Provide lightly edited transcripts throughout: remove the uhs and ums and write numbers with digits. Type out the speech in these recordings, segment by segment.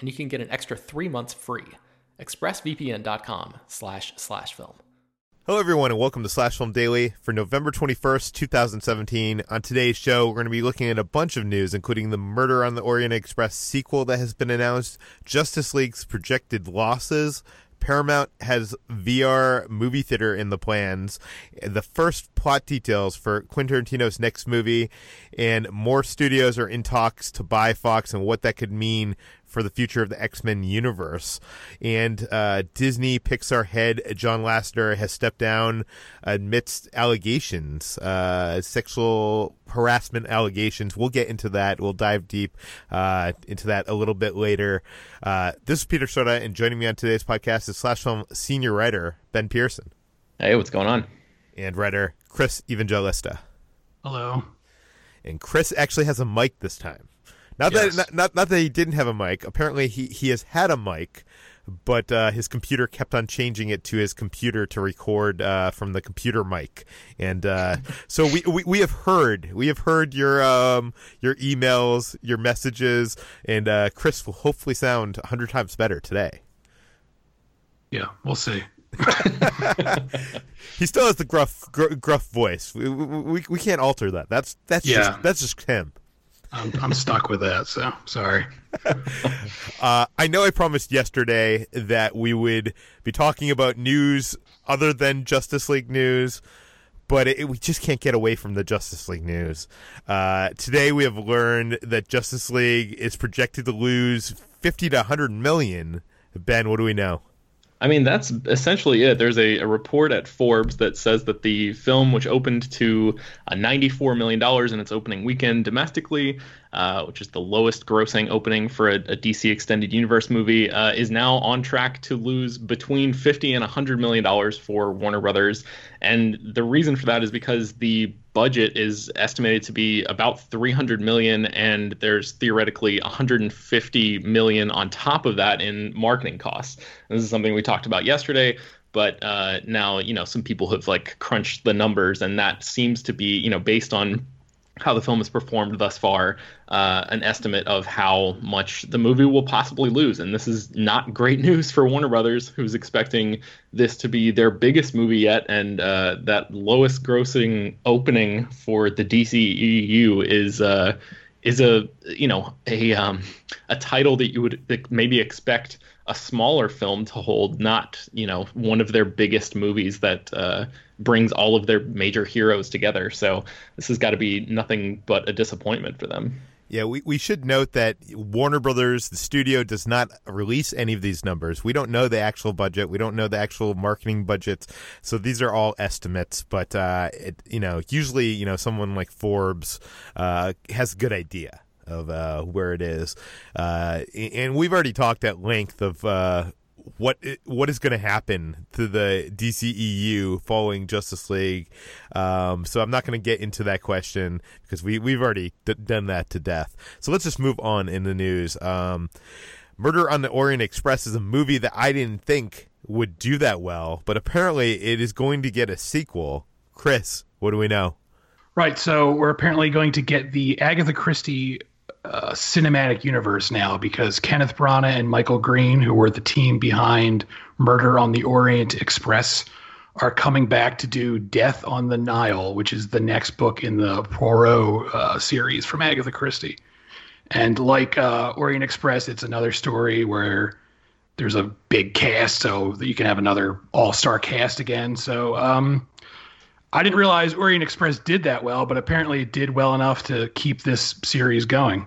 And you can get an extra 3 months free. expressvpn.com/slashfilm. Hello, everyone, and welcome to Slash Film Daily for November 21st, 2017. On today's show, we're going to be looking at a bunch of news, including the Murder on the Orient Express sequel that has been announced, Justice League's projected losses, Paramount has VR movie theater in the plans, the first plot details for Quentin Tarantino's next movie, and more studios are in talks to buy Fox and what that could mean for the future of the X-Men universe. And Disney Pixar head John Lasseter has stepped down amidst allegations, sexual harassment allegations. We'll get into that. We'll dive deep into that a little bit later. This is Peter Soda, and joining me on today's podcast is Slash Film senior writer Ben Pearson. Hey, what's going on? And writer Chris Evangelista. Hello. And Chris actually has a mic this time. Not that he didn't have a mic. Apparently, he has had a mic, but his computer kept on changing it to his computer to record from the computer mic. And so we have heard your emails, your messages, and Chris will hopefully sound 100 times better today. Yeah, we'll see. He still has the gruff voice. We can't alter that. That's just him. I'm stuck with that, so sorry. I know I promised yesterday that we would be talking about news other than Justice League news, but we just can't get away from the Justice League news. Today we have learned that Justice League is projected to lose $50 to $100 million. Ben, what do we know? I mean, that's essentially it. There's a report at Forbes that says that the film, which opened to $94 million in its opening weekend domestically, which is the lowest grossing opening for a DC Extended Universe movie, is now on track to lose between $50 and $100 million for Warner Brothers. And the reason for that is because the budget is estimated to be about $300 million, and there's theoretically $150 million on top of that in marketing costs. And this is something we talked about yesterday, but now, you know, some people have like crunched the numbers, and that seems to be, you know, based on how the film has performed thus far, an estimate of how much the movie will possibly lose. And this is not great news for Warner Brothers, who's expecting this to be their biggest movie yet. And that lowest grossing opening for the DCEU is a title that you would maybe expect a smaller film to hold, not, you know, one of their biggest movies that brings all of their major heroes together. So this has got to be nothing but a disappointment for them. Yeah, we should note that Warner Brothers, the studio, does not release any of these numbers. We don't know the actual budget. We don't know the actual marketing budgets. So these are all estimates. But, usually, you know, someone like Forbes has a good idea of where it is. And we've already talked at length of what is going to happen to the DCEU following Justice League. So I'm not going to get into that question because we've already done that to death. So let's just move on in the news. Murder on the Orient Express is a movie that I didn't think would do that well, but apparently it is going to get a sequel. Chris, what do we know? Right, so we're apparently going to get the Agatha Christie cinematic universe now, because Kenneth Branagh and Michael Green, who were the team behind Murder on the Orient Express, are coming back to do Death on the Nile, which is the next book in the Poirot series from Agatha Christie. And like Orient Express, it's another story where there's a big cast, so that you can have another all-star cast again. So I didn't realize Orient Express did that well, but apparently it did well enough to keep this series going.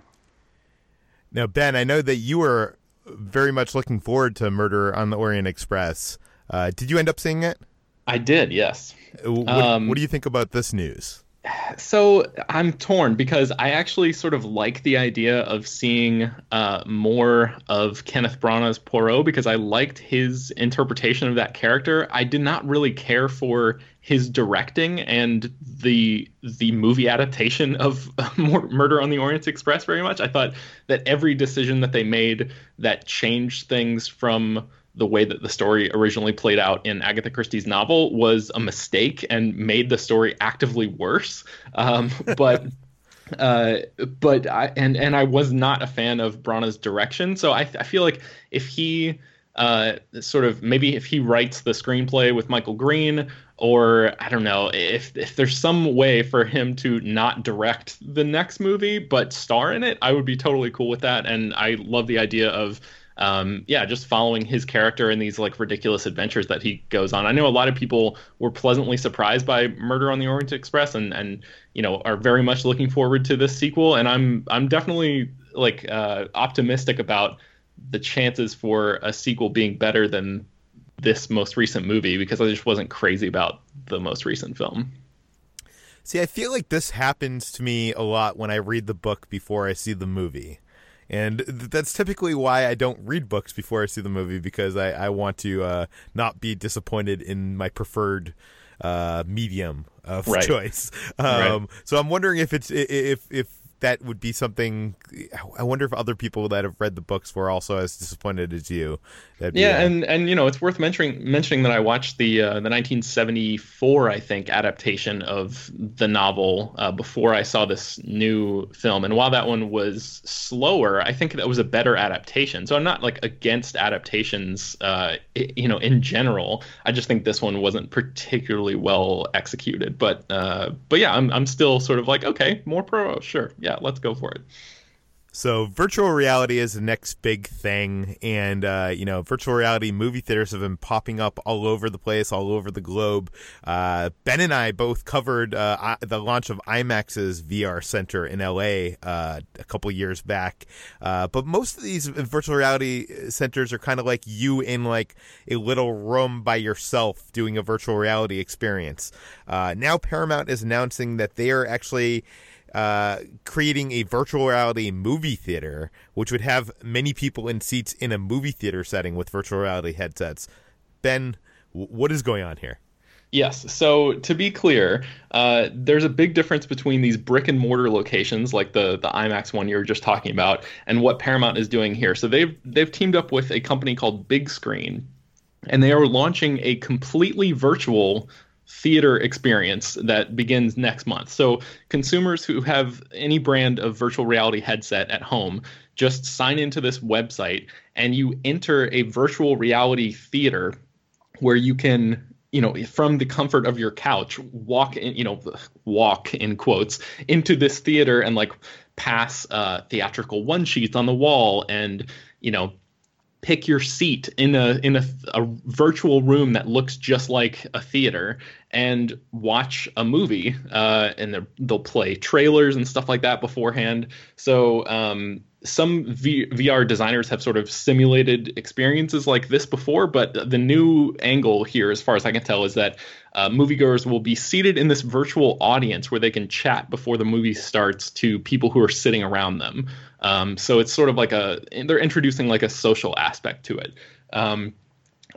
Now, Ben, I know that you were very much looking forward to Murder on the Orient Express. Did you end up seeing it? I did, yes. What do you think about this news? So I'm torn, because I actually sort of like the idea of seeing more of Kenneth Branagh's Poirot, because I liked his interpretation of that character. I did not really care for his directing and the movie adaptation of Murder on the Orient Express very much. I thought that every decision that they made that changed things from the way that the story originally played out in Agatha Christie's novel was a mistake and made the story actively worse. But I was not a fan of Branagh's direction. So I feel like if he if he writes the screenplay with Michael Green, or I don't know, if there's some way for him to not direct the next movie but star in it, I would be totally cool with that. And I love the idea of just following his character in these like ridiculous adventures that he goes on. I know a lot of people were pleasantly surprised by Murder on the Orient Express and you know, are very much looking forward to this sequel. And I'm definitely like optimistic about the chances for a sequel being better than this most recent movie, because I just wasn't crazy about the most recent film. See, I feel like this happens to me a lot when I read the book before I see the movie. And that's typically why I don't read books before I see the movie, because I want to not be disappointed in my preferred medium of choice. Right. So I'm wondering if it's if that would be something. I wonder if other people that have read the books were also as disappointed as you. And you know, it's worth mentioning that I watched the 1974 I think adaptation of the novel before I saw this new film. And while that one was slower, I think that was a better adaptation. So I'm not like against adaptations, in general. I just think this one wasn't particularly well executed. But yeah, I'm still sort of like, okay, more pro, sure, yeah. Let's go for it. So virtual reality is the next big thing. And, virtual reality movie theaters have been popping up all over the place, all over the globe. Ben and I both covered the launch of IMAX's VR Center in L.A. A couple years back. But most of these virtual reality centers are kind of like you in like a little room by yourself doing a virtual reality experience. Now Paramount is announcing that they are actually creating a virtual reality movie theater, which would have many people in seats in a movie theater setting with virtual reality headsets. Ben, what is going on here? Yes. So to be clear, there's a big difference between these brick and mortar locations like the IMAX one you were just talking about and what Paramount is doing here. So they've teamed up with a company called Big Screen, and they are launching a completely virtual theater experience that begins next month. So consumers who have any brand of virtual reality headset at home just sign into this website, and you enter a virtual reality theater where you can, you know, from the comfort of your couch, walk in quotes into this theater and like pass theatrical one sheets on the wall and, you know, pick your seat in a virtual room that looks just like a theater and watch a movie. And they'll play trailers and stuff like that beforehand. So some VR designers have sort of simulated experiences like this before, but the new angle here, as far as I can tell, is that moviegoers will be seated in this virtual audience where they can chat before the movie starts to people who are sitting around them. So it's sort of like they're introducing like a social aspect to it. I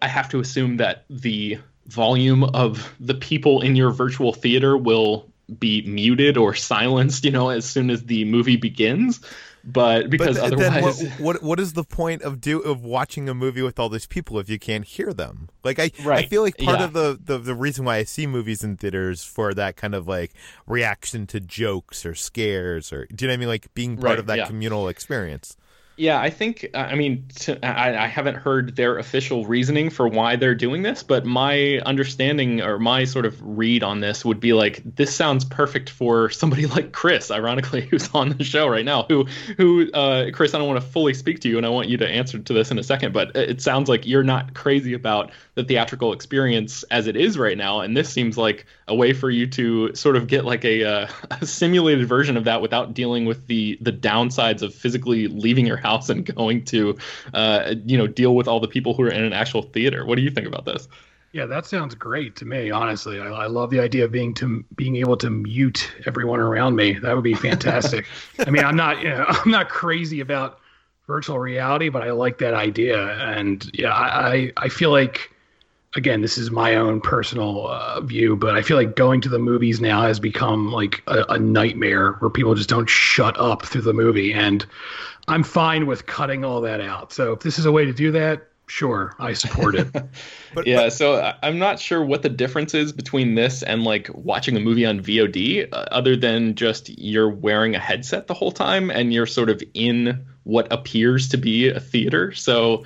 have to assume that the volume of the people in your virtual theater will be muted or silenced, you know, as soon as the movie begins. But because otherwise, then what is the point of watching a movie with all these people if you can't hear them? Like I feel like part of the reason why I see movies in theaters for that kind of like reaction to jokes or scares, or do you know what I mean? Like being part of that communal experience. Yeah, I think, I mean, I haven't heard their official reasoning for why they're doing this, but my understanding or my sort of read on this would be like, this sounds perfect for somebody like Chris, ironically, who's on the show right now, who Chris, I don't want to fully speak to you, and I want you to answer to this in a second, but it sounds like you're not crazy about the theatrical experience as it is right now, and this seems like a way for you to sort of get like a simulated version of that without dealing with the downsides of physically leaving your house and going to, you know, deal with all the people who are in an actual theater. What do you think about this? Yeah, that sounds great to me. Honestly, I love the idea of being able to mute everyone around me. That would be fantastic. I mean, I'm not crazy about virtual reality, but I like that idea. And yeah, I feel like, again, this is my own personal view, but I feel like going to the movies now has become like a nightmare where people just don't shut up through the movie. And I'm fine with cutting all that out. So if this is a way to do that, sure, I support it. But so I'm not sure what the difference is between this and like watching a movie on VOD, other than just you're wearing a headset the whole time and you're sort of in what appears to be a theater. So,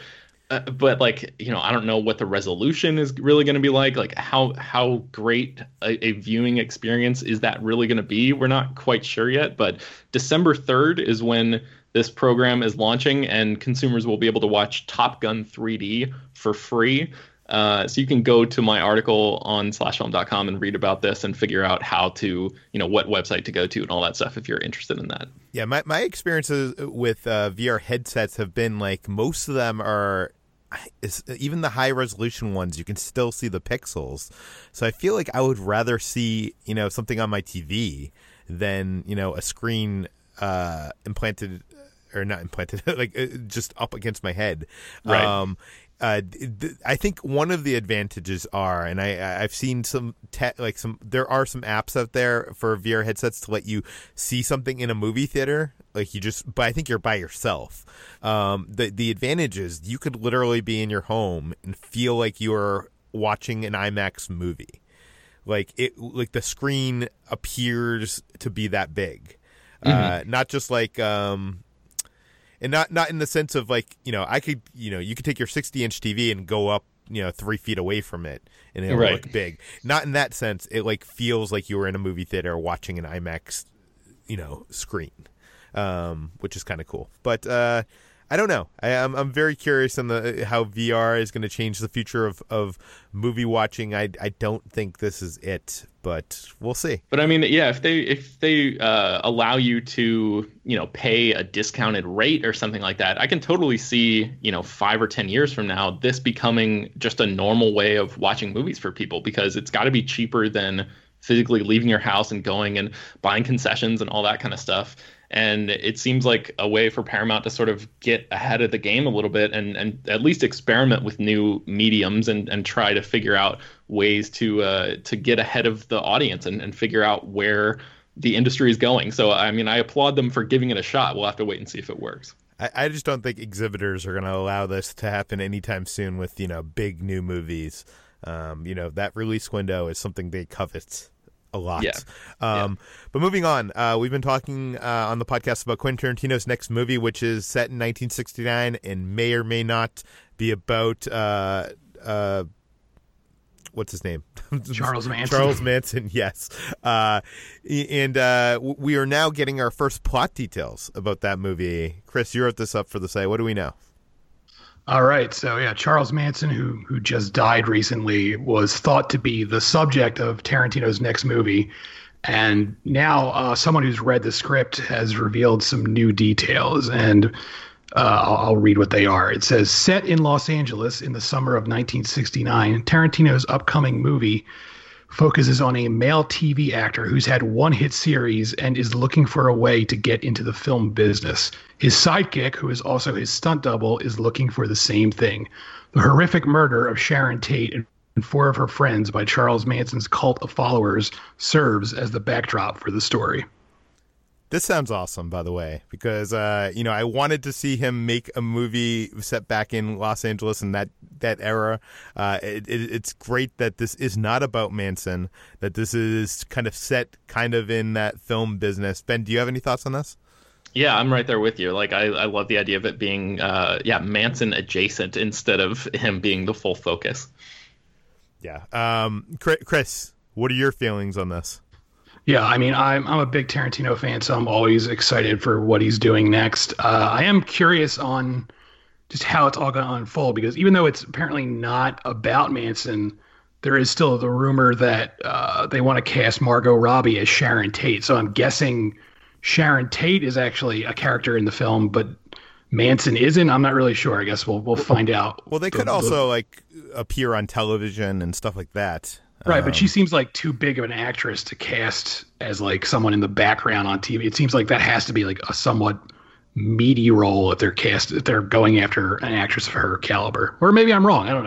but like, you know, I don't know what the resolution is really going to be like how great a viewing experience is that really going to be? We're not quite sure yet, but December 3rd is when this program is launching, and consumers will be able to watch Top Gun 3D for free. So you can go to my article on slashfilm.com and read about this and figure out how to, you know, what website to go to and all that stuff if you're interested in that. Yeah, my experiences with VR headsets have been like most of them are even the high resolution ones, you can still see the pixels. So I feel like I would rather see, you know, something on my TV than, you know, a screen implanted or not implanted, like just up against my head. Right. I think one of the advantages are, and I've seen there are some apps out there for VR headsets to let you see something in a movie theater. Like you just, but I think you're by yourself. The advantage is you could literally be in your home and feel like you're watching an IMAX movie. Like it, like the screen appears to be that big. Mm-hmm. Not just like, and not in the sense of like, you know, I could, you know, you could take your 60-inch TV and go up, you know, 3 feet away from it and it'll look big. Not in that sense. It like feels like you were in a movie theater watching an IMAX, you know, screen, which is kind of cool. But I don't know. I'm very curious on how VR is going to change the future of movie watching. I don't think this is it, but we'll see. But I mean, yeah, if they allow you to, you know, pay a discounted rate or something like that, I can totally see, you know, 5 or 10 years from now, this becoming just a normal way of watching movies for people, because it's got to be cheaper than physically leaving your house and going and buying concessions and all that kind of stuff. And it seems like a way for Paramount to sort of get ahead of the game a little bit and at least experiment with new mediums and try to figure out ways to get ahead of the audience and figure out where the industry is going. So, I mean, I applaud them for giving it a shot. We'll have to wait and see if it works. I just don't think exhibitors are going to allow this to happen anytime soon with, you know, big new movies. You know, that release window is something they covet a lot. Yeah. But moving on, we've been talking on the podcast about Quentin Tarantino's next movie, which is set in 1969 and may or may not be about what's his name? Charles Manson. Charles Manson, yes. And we are now getting our first plot details about that movie. Chris, you wrote this up for the site. What do we know? All right. So, yeah, Charles Manson, who just died recently, was thought to be the subject of Tarantino's next movie. And now someone who's read the script has revealed some new details. And I'll read what they are. It says, set in Los Angeles in the summer of 1969, Tarantino's upcoming movie focuses on a male TV actor who's had one hit series and is looking for a way to get into the film business. His sidekick, who is also his stunt double, is looking for the same thing. The horrific murder of Sharon Tate and four of her friends by Charles Manson's cult of followers serves as the backdrop for the story. This sounds awesome, by the way, because, I wanted to see him make a movie set back in Los Angeles in that era. It's great that this is not about Manson, that this is kind of set kind of in that film business. Ben, do you have any thoughts on this? Yeah, I'm right there with you. Like, I love the idea of it being, Manson adjacent instead of him being the full focus. Yeah. Chris, what are your feelings on this? Yeah, I mean, I'm a big Tarantino fan, so I'm always excited for what he's doing next. I am curious on just how it's all going to unfold, because even though it's apparently not about Manson, there is still the rumor that they want to cast Margot Robbie as Sharon Tate. So I'm guessing Sharon Tate is actually a character in the film, but Manson isn't. I'm not really sure. I guess we'll find out. Well, they could also like appear on television and stuff like that. Right, but she seems like too big of an actress to cast as like someone in the background on TV. It seems like that has to be like a somewhat meaty role if they're going after an actress of her caliber. Or maybe I'm wrong. I don't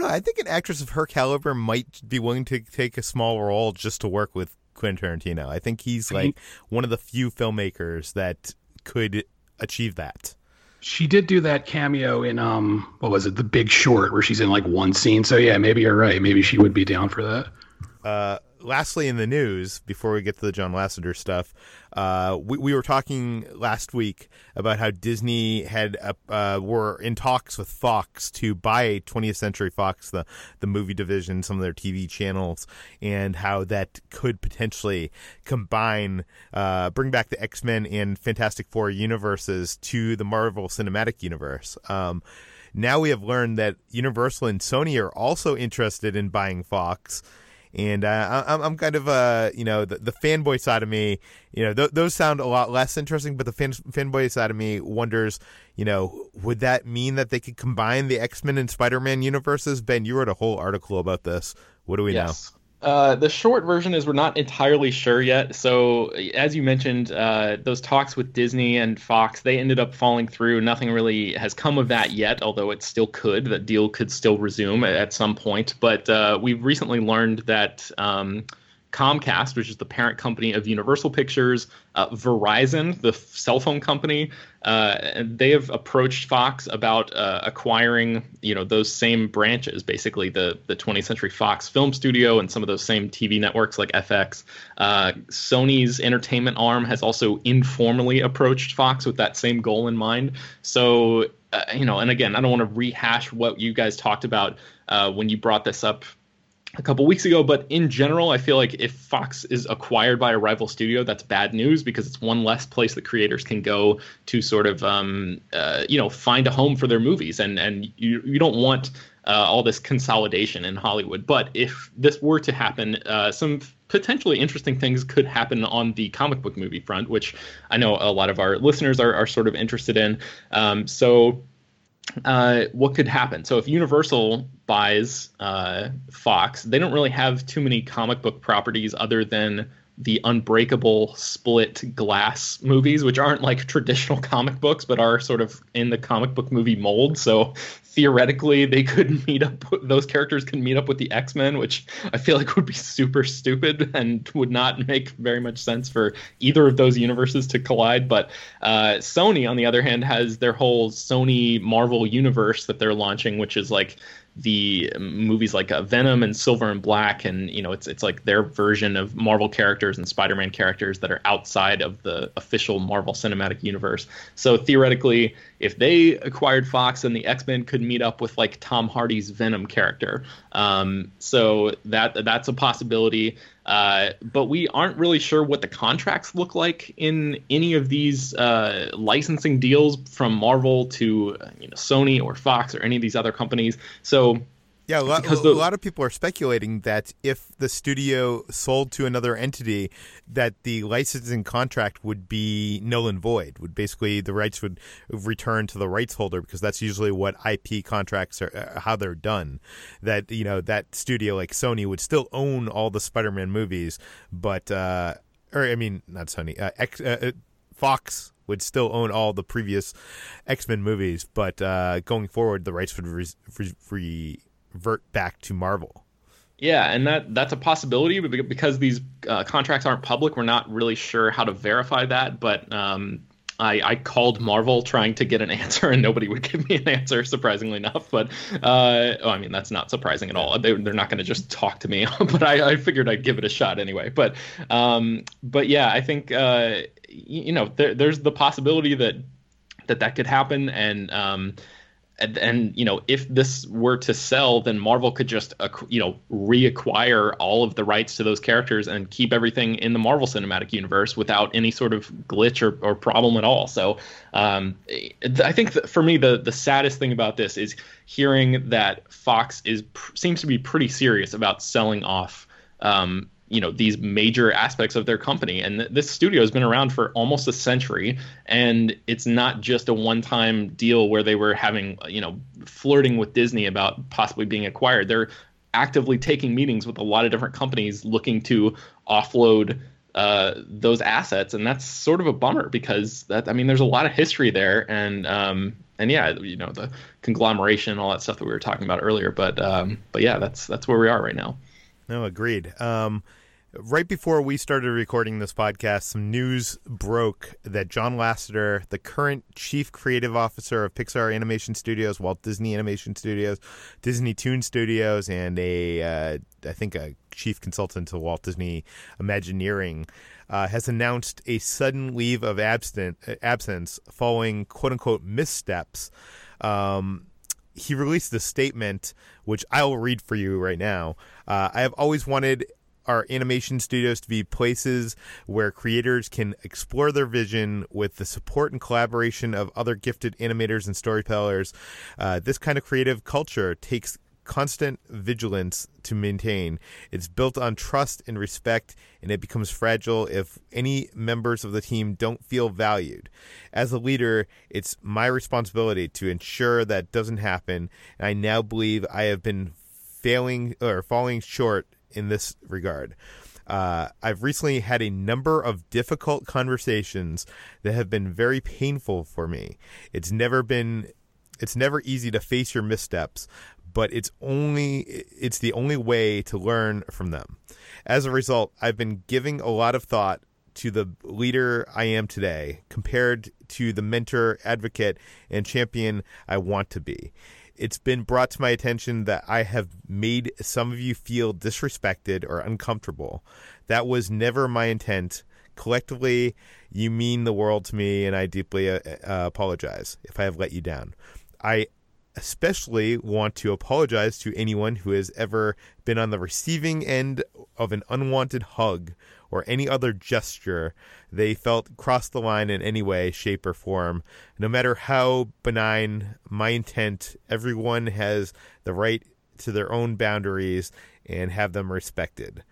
know. I think an actress of her caliber might be willing to take a small role just to work with Quentin Tarantino. I think he's one of the few filmmakers that could achieve that. She did do that cameo in, The Big Short, where she's in like one scene. So, yeah, maybe you're right. Maybe she would be down for that. Lastly, in the news, before we get to the John Lasseter stuff, we were talking last week about how Disney were in talks with Fox to buy 20th Century Fox, the movie division, some of their TV channels, and how that could potentially combine, bring back the X-Men and Fantastic Four universes to the Marvel Cinematic Universe. Now we have learned that Universal and Sony are also interested in buying Fox. And I'm kind of, the fanboy side of me, those sound a lot less interesting. But the fanboy side of me wonders, would that mean that they could combine the X-Men and Spider-Man universes? Ben, you wrote a whole article about this. What do we know? The short version is we're not entirely sure yet. So as you mentioned, those talks with Disney and Fox, they ended up falling through. Nothing really has come of that yet, although it still could. The deal could still resume at some point. But we've recently learned that Comcast, which is the parent company of Universal Pictures, Verizon, the cell phone company, they have approached Fox about acquiring, those same branches, basically the 20th Century Fox Film Studio and some of those same TV networks like FX. Sony's entertainment arm has also informally approached Fox with that same goal in mind. So, and again, I don't want to rehash what you guys talked about when you brought this up a couple weeks ago, but in general, I feel like if Fox is acquired by a rival studio, that's bad news because it's one less place that creators can go to sort of, find a home for their movies. And you don't want all this consolidation in Hollywood. But if this were to happen, some potentially interesting things could happen on the comic book movie front, which I know a lot of our listeners are sort of interested in. What could happen? So if Universal buys Fox, they don't really have too many comic book properties other than the Unbreakable Split Glass movies, which aren't like traditional comic books, but are sort of in the comic book movie mold. So theoretically, they could meet up. Those characters can meet up with the X-Men, which I feel like would be super stupid and would not make very much sense for either of those universes to collide. But Sony, on the other hand, has their whole Sony Marvel universe that they're launching, which is like the movies like Venom and Silver and Black, and it's like their version of Marvel characters and Spider-Man characters that are outside of the official Marvel Cinematic Universe. So theoretically, if they acquired Fox, then the X-Men could meet up with like Tom Hardy's Venom character. So that's a possibility. But we aren't really sure what the contracts look like in any of these licensing deals from Marvel to Sony or Fox or any of these other companies. So yeah, a lot of people are speculating that if the studio sold to another entity, that the licensing contract would be null and void. Would basically the rights would return to the rights holder, because that's usually what IP contracts are, how they're done. That that studio like Sony would still own all the Spider-Man movies, but not Sony, Fox would still own all the previous X-Men movies, but going forward, the rights would re- re- re- vert back to Marvel. Yeah, and that's a possibility, but because these contracts aren't public, we're not really sure how to verify that. But I called Marvel trying to get an answer, and nobody would give me an answer, surprisingly enough. But I mean, that's not surprising at all. They're not going to just talk to me, but I figured I'd give it a shot anyway. But yeah, I think there's the possibility that could happen, and you know, if this were to sell, then Marvel could just reacquire all of the rights to those characters and keep everything in the Marvel Cinematic Universe without any sort of glitch or problem at all. So I think that for me the saddest thing about this is hearing that Fox seems to be pretty serious about selling off these major aspects of their company. And this studio has been around for almost a century, and it's not just a one-time deal where they were having, flirting with Disney about possibly being acquired. They're actively taking meetings with a lot of different companies looking to offload those assets. And that's sort of a bummer because there's a lot of history there. And yeah, the conglomeration and all that stuff that we were talking about earlier, but yeah, that's where we are right now. No, agreed. Right before we started recording this podcast, some news broke that John Lasseter, the current chief creative officer of Pixar Animation Studios, Walt Disney Animation Studios, Disney Toon Studios, and I think a chief consultant to Walt Disney Imagineering, has announced a sudden leave of absence following quote-unquote missteps. He released a statement, which I'll read for you right now. I have always wanted our animation studios to be places where creators can explore their vision with the support and collaboration of other gifted animators and storytellers. This kind of creative culture takes constant vigilance to maintain. It's built on trust and respect, and it becomes fragile if any members of the team don't feel valued. As a leader, it's my responsibility to ensure that doesn't happen, and I now believe I have been failing or falling short in this regard. I've recently had a number of difficult conversations that have been very painful for me. It's never easy to face your missteps, but it's the only way to learn from them. As a result, I've been giving a lot of thought to the leader I am today compared to the mentor, advocate, and champion I want to be. It's been brought to my attention that I have made some of you feel disrespected or uncomfortable. That was never my intent. Collectively, you mean the world to me, and I deeply apologize if I have let you down. I especially want to apologize to anyone who has ever been on the receiving end of an unwanted hug or any other gesture they felt crossed the line in any way, shape, or form. No matter how benign my intent, everyone has the right to their own boundaries and have them respected.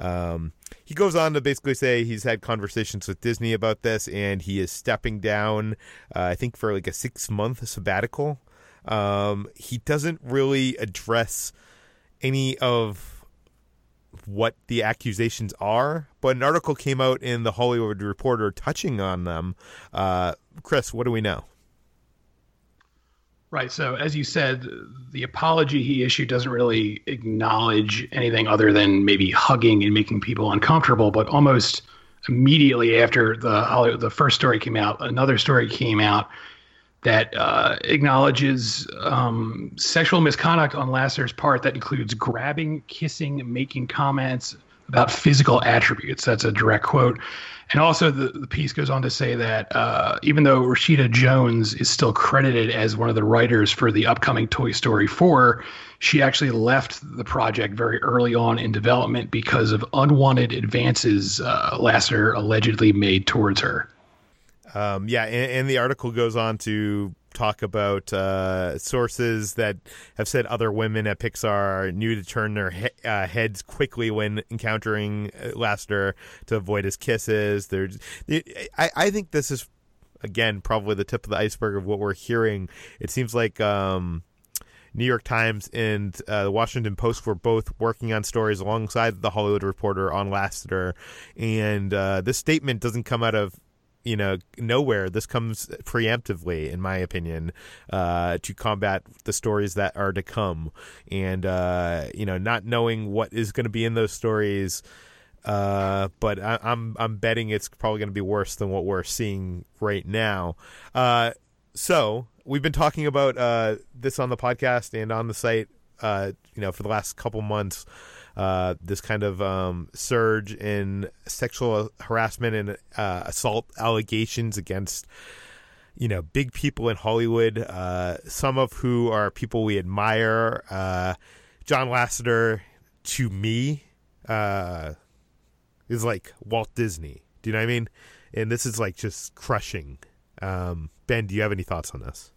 He goes on to basically say he's had conversations with Disney about this, and he is stepping down, I think, for like a 6-month sabbatical. He doesn't really address any of what the accusations are, but an article came out in The Hollywood Reporter touching on them. Chris, what do we know? Right. So as you said, the apology he issued doesn't really acknowledge anything other than maybe hugging and making people uncomfortable, but almost immediately after the first story came out, another story came out that acknowledges sexual misconduct on Lasseter's part that includes grabbing, kissing, making comments about physical attributes. That's a direct quote. And also the piece goes on to say that even though Rashida Jones is still credited as one of the writers for the upcoming Toy Story 4, she actually left the project very early on in development because of unwanted advances Lasseter allegedly made towards her. And the article goes on to talk about sources that have said other women at Pixar knew to turn their heads quickly when encountering Lasseter to avoid his kisses. I think this is, again, probably the tip of the iceberg of what we're hearing. It seems like New York Times and the Washington Post were both working on stories alongside The Hollywood Reporter on Lasseter, and this statement doesn't come out of you know, nowhere. This comes preemptively, in my opinion, to combat the stories that are to come. And, you know, not knowing what is going to be in those stories. But I'm betting it's probably going to be worse than what we're seeing right now. So we've been talking about this on the podcast and on the site, you know, for the last couple months. This kind of surge in sexual harassment and assault allegations against, you know, big people in Hollywood, some of who are people we admire. John Lasseter, to me, is like Walt Disney. Do you know what I mean? And this is like just crushing. Ben, do you have any thoughts on this?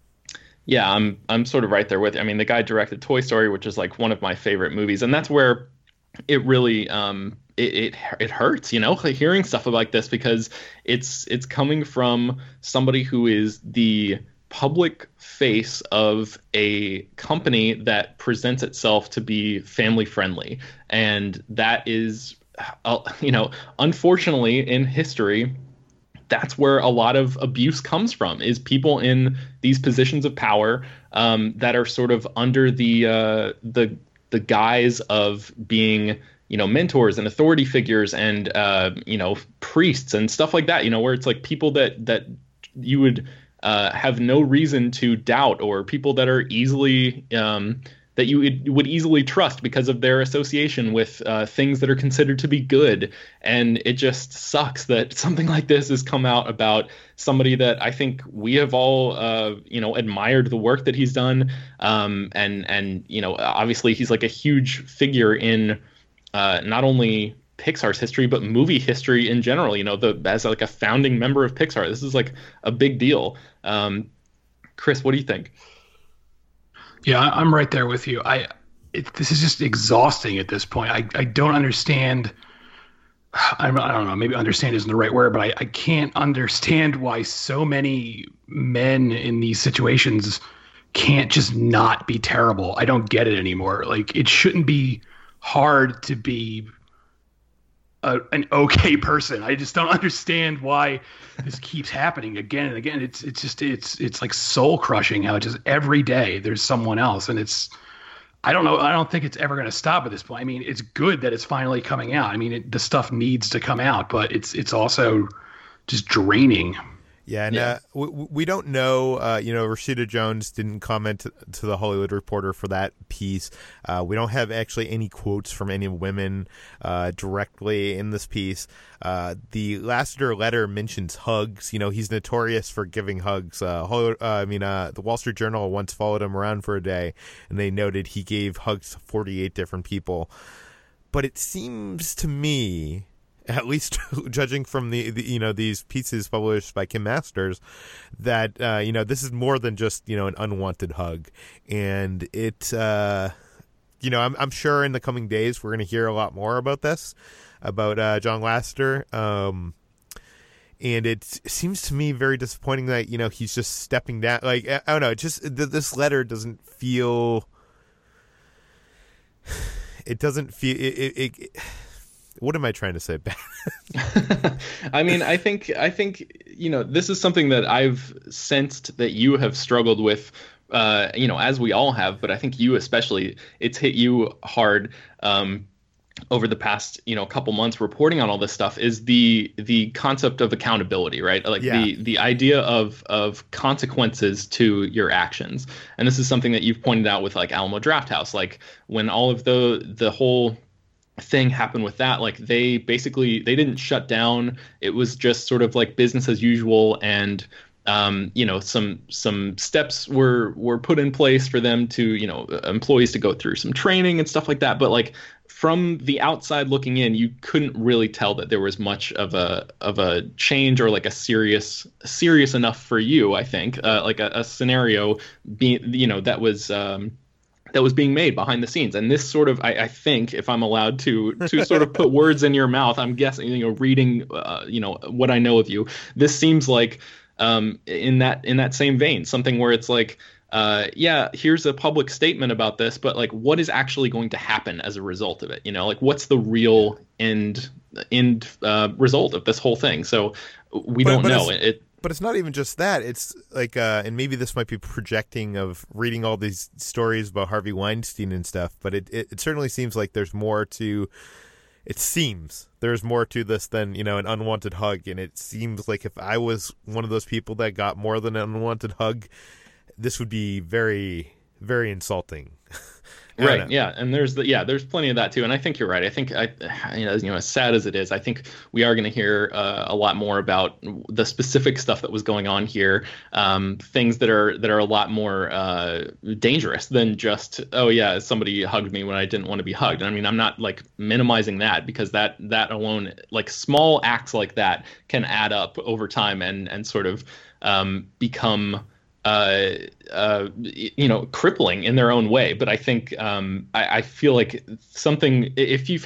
Yeah, I'm sort of right there with you. I mean, the guy directed Toy Story, which is like one of my favorite movies, and that's where it really it hurts, you know, hearing stuff like this, because it's coming from somebody who is the public face of a company that presents itself to be family friendly, and that is, you know, unfortunately in history, that's where a lot of abuse comes from, is people in these positions of power that are sort of under the guise of being, you know, mentors and authority figures and, you know, priests and stuff like that, you know, where it's like people that you would have no reason to doubt, or people that are easily that you would easily trust because of their association with things that are considered to be good. And it just sucks that something like this has come out about somebody that I think we have all, you know, admired the work that he's done. And, you know, obviously he's like a huge figure in not only Pixar's history, but movie history in general, you know, as like a founding member of Pixar. This is like a big deal. Chris, what do you think? Yeah, I'm right there with you. This is just exhausting at this point. I don't understand. I don't know. Maybe understand isn't the right word, but I can't understand why so many men in these situations can't just not be terrible. I don't get it anymore. Like, it shouldn't be hard to be an okay person. I just don't understand why this keeps happening again and again. It's like soul crushing how just every day there's someone else, and it's, I don't know. I don't think it's ever going to stop at this point. I mean, it's good that it's finally coming out. I mean, the stuff needs to come out, but it's also just draining. Yeah, and we don't know, you know, Rashida Jones didn't comment to The Hollywood Reporter for that piece. We don't have actually any quotes from any women directly in this piece. The Lasseter letter mentions hugs. You know, he's notorious for giving hugs. The Wall Street Journal once followed him around for a day, and they noted he gave hugs to 48 different people. But it seems to me, at least judging from the you know, these pieces published by Kim Masters, that you know, this is more than just, you know, an unwanted hug. And it you know, I'm sure in the coming days we're going to hear a lot more about this, about John Lasseter, and it seems to me very disappointing that, you know, he's just stepping down. Like, I don't know, just this letter doesn't feel what am I trying to say, Ben? I mean, I think, you know, this is something that I've sensed that you have struggled with, you know, as we all have, but I think you especially, it's hit you hard over the past, you know, couple months reporting on all this stuff, is the concept of accountability, right? Like, yeah, the idea of consequences to your actions. And this is something that you've pointed out with, like, Alamo Drafthouse, like when all of the whole thing happened with that, like, they didn't shut down. It was just sort of like business as usual, and you know, some steps were put in place for them to, you know, employees to go through some training and stuff like that, but like from the outside looking in, you couldn't really tell that there was much of a change, or like a serious enough for you, I think, like a scenario being, you know, that was being made behind the scenes. And this sort of, I think, if I'm allowed to sort of put words in your mouth, I'm guessing, you know, reading, you know, what I know of you, this seems like, in that same vein, something where it's like, yeah, here's a public statement about this, but like, what is actually going to happen as a result of it? You know, like, what's the real end end result of this whole thing. So we don't know. But it's not even just that. It's like, and maybe this might be projecting of reading all these stories about Harvey Weinstein and stuff, but it certainly seems like there's more to... It seems there's more to this than, you know, an unwanted hug. And it seems like if I was one of those people that got more than an unwanted hug, this would be very, very insulting. Right. Yeah. And there's plenty of that too. And I think you're right. I think, as sad as it is, I think we are going to hear a lot more about the specific stuff that was going on here. Things that are a lot more dangerous than just, oh yeah, somebody hugged me when I didn't want to be hugged. I mean, I'm not like minimizing that, because that alone, like small acts like that can add up over time and sort of become crippling in their own way. But I think I feel like something, if you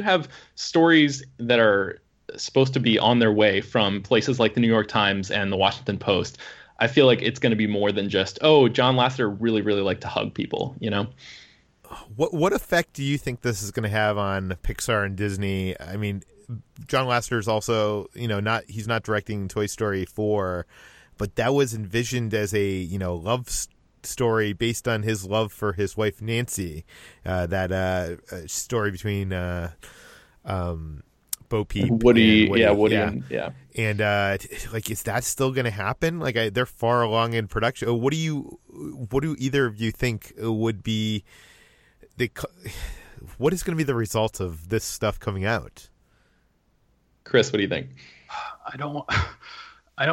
have stories that are supposed to be on their way from places like the New York Times and the Washington Post, I feel like it's going to be more than just, oh, John Lasseter really, really liked to hug people, you know? What effect do you think this is going to have on Pixar and Disney? I mean, John Lasseter is also, you know, he's not directing Toy Story 4, but that was envisioned as a, you know, love story based on his love for his wife, Nancy, story between Bo Peep. Woody. And like, is that still going to happen? Like they're far along in production. What do either of you think would be what is going to be the result of this stuff coming out? Chris, what do you think? I don't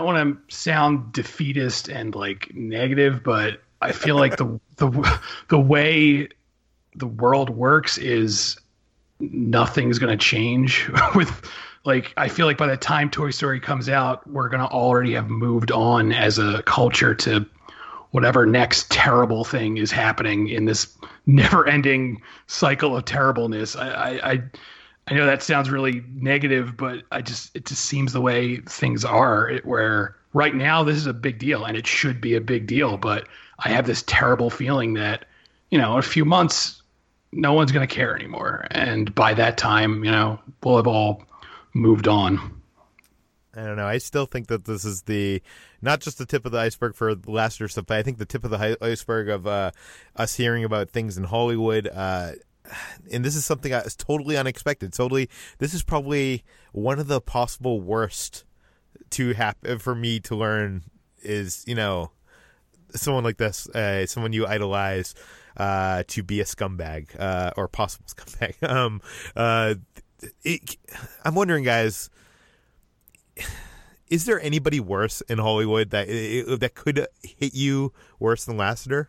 want to sound defeatist and like negative, but I feel like the way the world works is nothing's going to change with, like, I feel like by the time Toy Story comes out, we're going to already have moved on as a culture to whatever next terrible thing is happening in this never ending cycle of terribleness. I know that sounds really negative, but it just seems the way things are, where right now this is a big deal and it should be a big deal. But I have this terrible feeling that, you know, in a few months, no one's going to care anymore. And by that time, you know, we'll have all moved on. I don't know. I still think that this is not just the tip of the iceberg for Lasseter stuff, but I think the tip of the iceberg of us hearing about things in Hollywood. And this is something that is totally unexpected. Totally, this is probably one of the possible worst to happen for me to learn is, you know, someone like this, someone you idolize, to be a scumbag or possible scumbag. I'm wondering, guys, is there anybody worse in Hollywood that could hit you worse than Lasseter?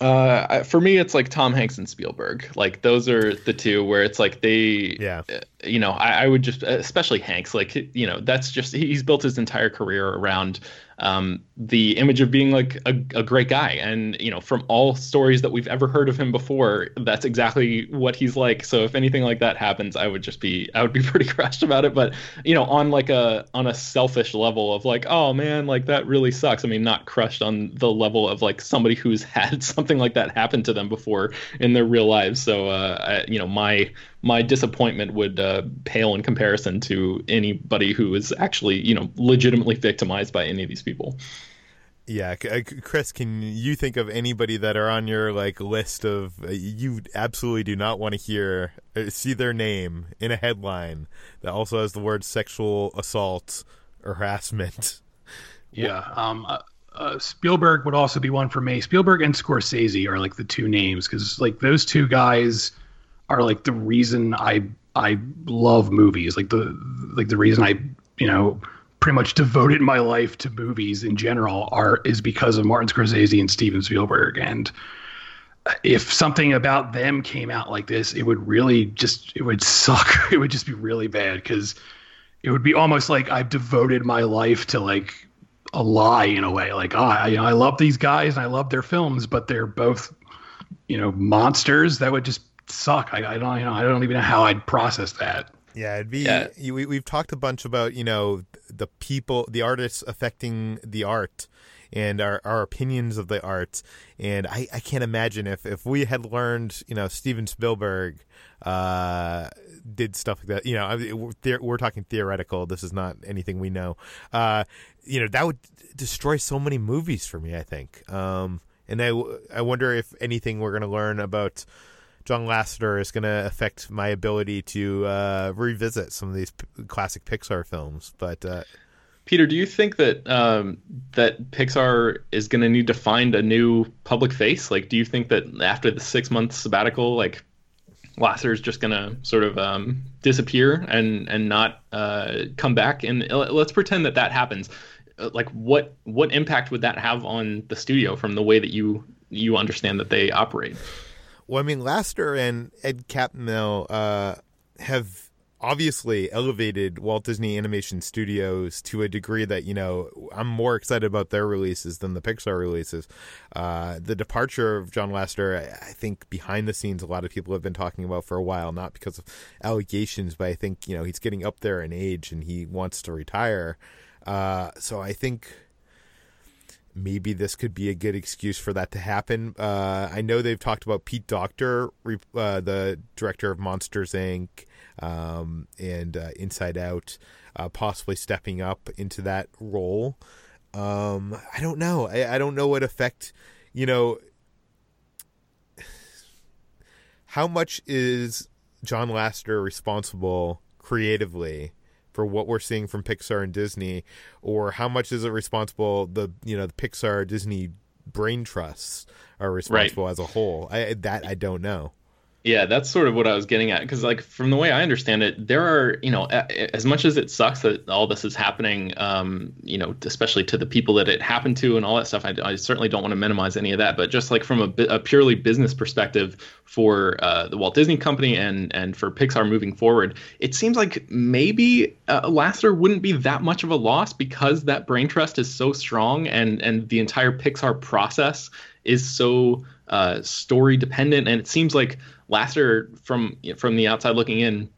For me, it's like Tom Hanks and Spielberg. Like those are the two where it's like they, yeah. You know, I would just, especially Hanks, like, you know, that's just, he's built his entire career around the image of being like a great guy. And, you know, from all stories that we've ever heard of him before, that's exactly what he's like. So if anything like that happens, I would be pretty crushed about it. But, you know, on like on a selfish level of like, oh man, like that really sucks. I mean, not crushed on the level of like somebody who's had something like that happen to them before in their real lives. So, you know, my disappointment would pale in comparison to anybody who is actually, you know, legitimately victimized by any of these people. Yeah. Chris, can you think of anybody that are on your like list of you absolutely do not want to hear, see their name in a headline that also has the word sexual assault or harassment? Yeah. Spielberg would also be one for me. Spielberg and Scorsese are like the two names, because like those two guys are like the reason I love movies, like the reason I, you know, pretty much devoted my life to movies in general is because of Martin Scorsese and Steven Spielberg. And if something about them came out like this, it would really just, it would suck. It would just be really bad, because it would be almost like I've devoted my life to like a lie in a way. Like, I love these guys and I love their films, but they're both, you know, monsters. That would just suck. I don't even know how I'd process that. Yeah, it'd be. Yeah. We've talked a bunch about, you know, the people, the artists affecting the art, and our opinions of the art. And I can't imagine if we had learned, you know, Steven Spielberg did stuff like that. You know, we're talking theoretical. This is not anything we know. You know, that would destroy so many movies for me, I think. And I wonder if anything we're going to learn about John Lasseter is going to affect my ability to revisit some of these classic Pixar films. But Peter, do you think that that Pixar is going to need to find a new public face? Like, do you think that after the 6-month sabbatical, like, Lasseter is just going to sort of disappear and not come back? And let's pretend that that happens. Like, what impact would that have on the studio from the way that you understand that they operate? Well, I mean, Lasseter and Ed Catmull have obviously elevated Walt Disney Animation Studios to a degree that, you know, I'm more excited about their releases than the Pixar releases. The departure of John Lasseter, I think behind the scenes, a lot of people have been talking about for a while, not because of allegations, but I think, you know, he's getting up there in age and he wants to retire. So I think maybe this could be a good excuse for that to happen. I know they've talked about Pete Docter, the director of Monsters, Inc., and Inside Out, possibly stepping up into that role. I don't know. I don't know what effect, you know, how much is John Lasseter responsible creatively for what we're seeing from Pixar and Disney, or how much is it responsible? The Pixar Disney brain trusts are responsible, right, as a whole. I don't know. Yeah, that's sort of what I was getting at, because, like, from the way I understand it, there are, you know, as much as it sucks that all this is happening, you know, especially to the people that it happened to and all that stuff. I certainly don't want to minimize any of that, but just like from a purely business perspective for the Walt Disney Company and for Pixar moving forward, it seems like maybe Lasseter wouldn't be that much of a loss, because that brain trust is so strong, and the entire Pixar process is so story dependent. And it seems like Lasseter, from the outside looking in,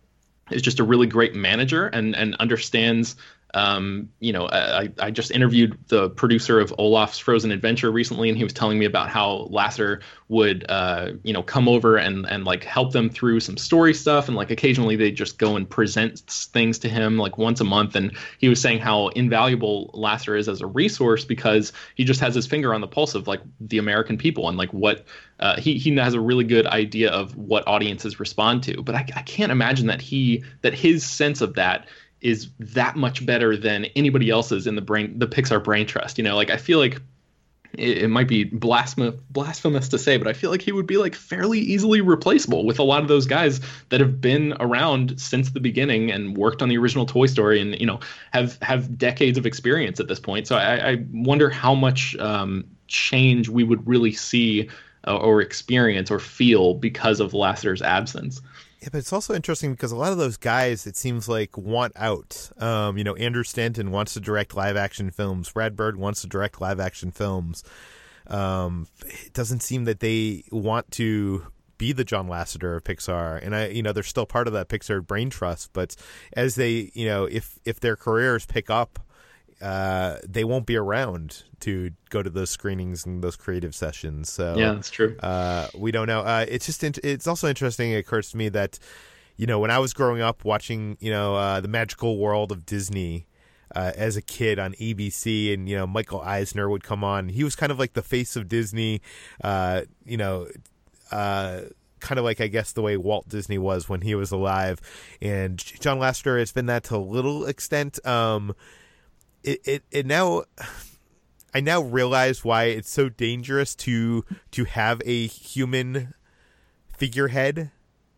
is just a really great manager and understands. You know, I just interviewed the producer of Olaf's Frozen Adventure recently, and he was telling me about how Lasseter would, you know, come over and like help them through some story stuff. And like occasionally they just go and present things to him like once a month. And he was saying how invaluable Lasseter is as a resource, because he just has his finger on the pulse of like the American people and like what he has a really good idea of what audiences respond to. But I can't imagine that his sense of that is that much better than anybody else's in the Pixar brain trust. You know, like I feel like it might be blasphemous to say, but I feel like he would be like fairly easily replaceable with a lot of those guys that have been around since the beginning and worked on the original Toy Story and, you know, have decades of experience at this point. So I wonder how much change we would really see or experience or feel because of Lasseter's absence. Yeah, but it's also interesting because a lot of those guys, it seems like, want out. You know, Andrew Stanton wants to direct live-action films. Brad Bird wants to direct live-action films. It doesn't seem that they want to be the John Lasseter of Pixar. And, you know, they're still part of that Pixar brain trust. But as they, you know, if their careers pick up, they won't be around to go to those screenings and those creative sessions. So yeah, that's true. We don't know. It's just it's also interesting. It occurs to me that, you know, when I was growing up watching, you know, The Magical World of Disney as a kid on ABC, and, you know, Michael Eisner would come on. He was kind of like the face of Disney, you know, kind of like, I guess, the way Walt Disney was when he was alive. And John Lasseter has been that to a little extent. I now realize why it's so dangerous to have a human figurehead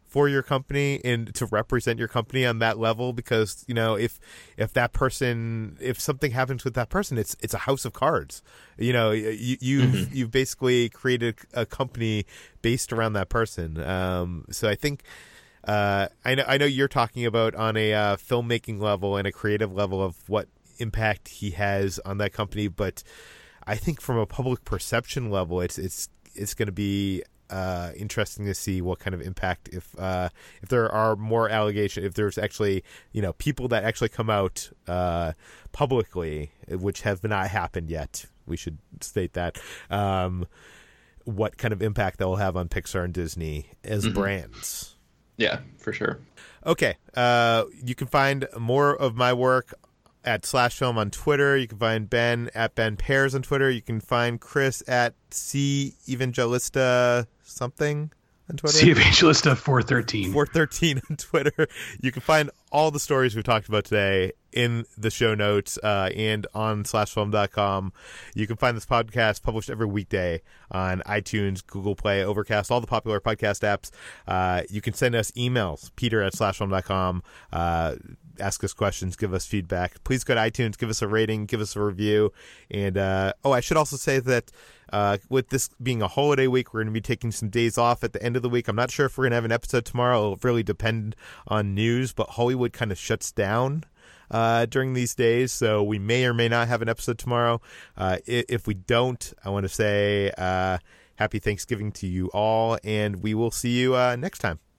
for your company and to represent your company on that level, because, you know, if that person, if something happens with that person, it's a house of cards. You know, you've basically created a company based around that person. So I think. I know you're talking about on a filmmaking level and a creative level of what impact he has on that company, but I think from a public perception level, it's going to be interesting to see what kind of impact if there are more allegations, if there's actually, you know, people that actually come out publicly, which have not happened yet. We should state that. What kind of impact that will have on Pixar and Disney as brands. Yeah, for sure. Okay. You can find more of my work at Slash Film on Twitter. You can find Ben at Ben Pears on Twitter. You can find Chris at C Evangelista something on Twitter. C Evangelista 413. 413 on Twitter. You can find all the stories we've talked about today in the show notes and on slashfilm.com. You can find this podcast published every weekday on iTunes, Google Play, Overcast, all the popular podcast apps. You can send us emails, peter@slashfilm.com. Ask us questions, give us feedback. Please go to iTunes, give us a rating, give us a review. And I should also say that with this being a holiday week, we're going to be taking some days off at the end of the week. I'm not sure if we're going to have an episode tomorrow. It'll really depend on news, but Hollywood kind of shuts down during these days, so we may or may not have an episode tomorrow. If we don't, I want to say happy Thanksgiving to you all, and we will see you next time.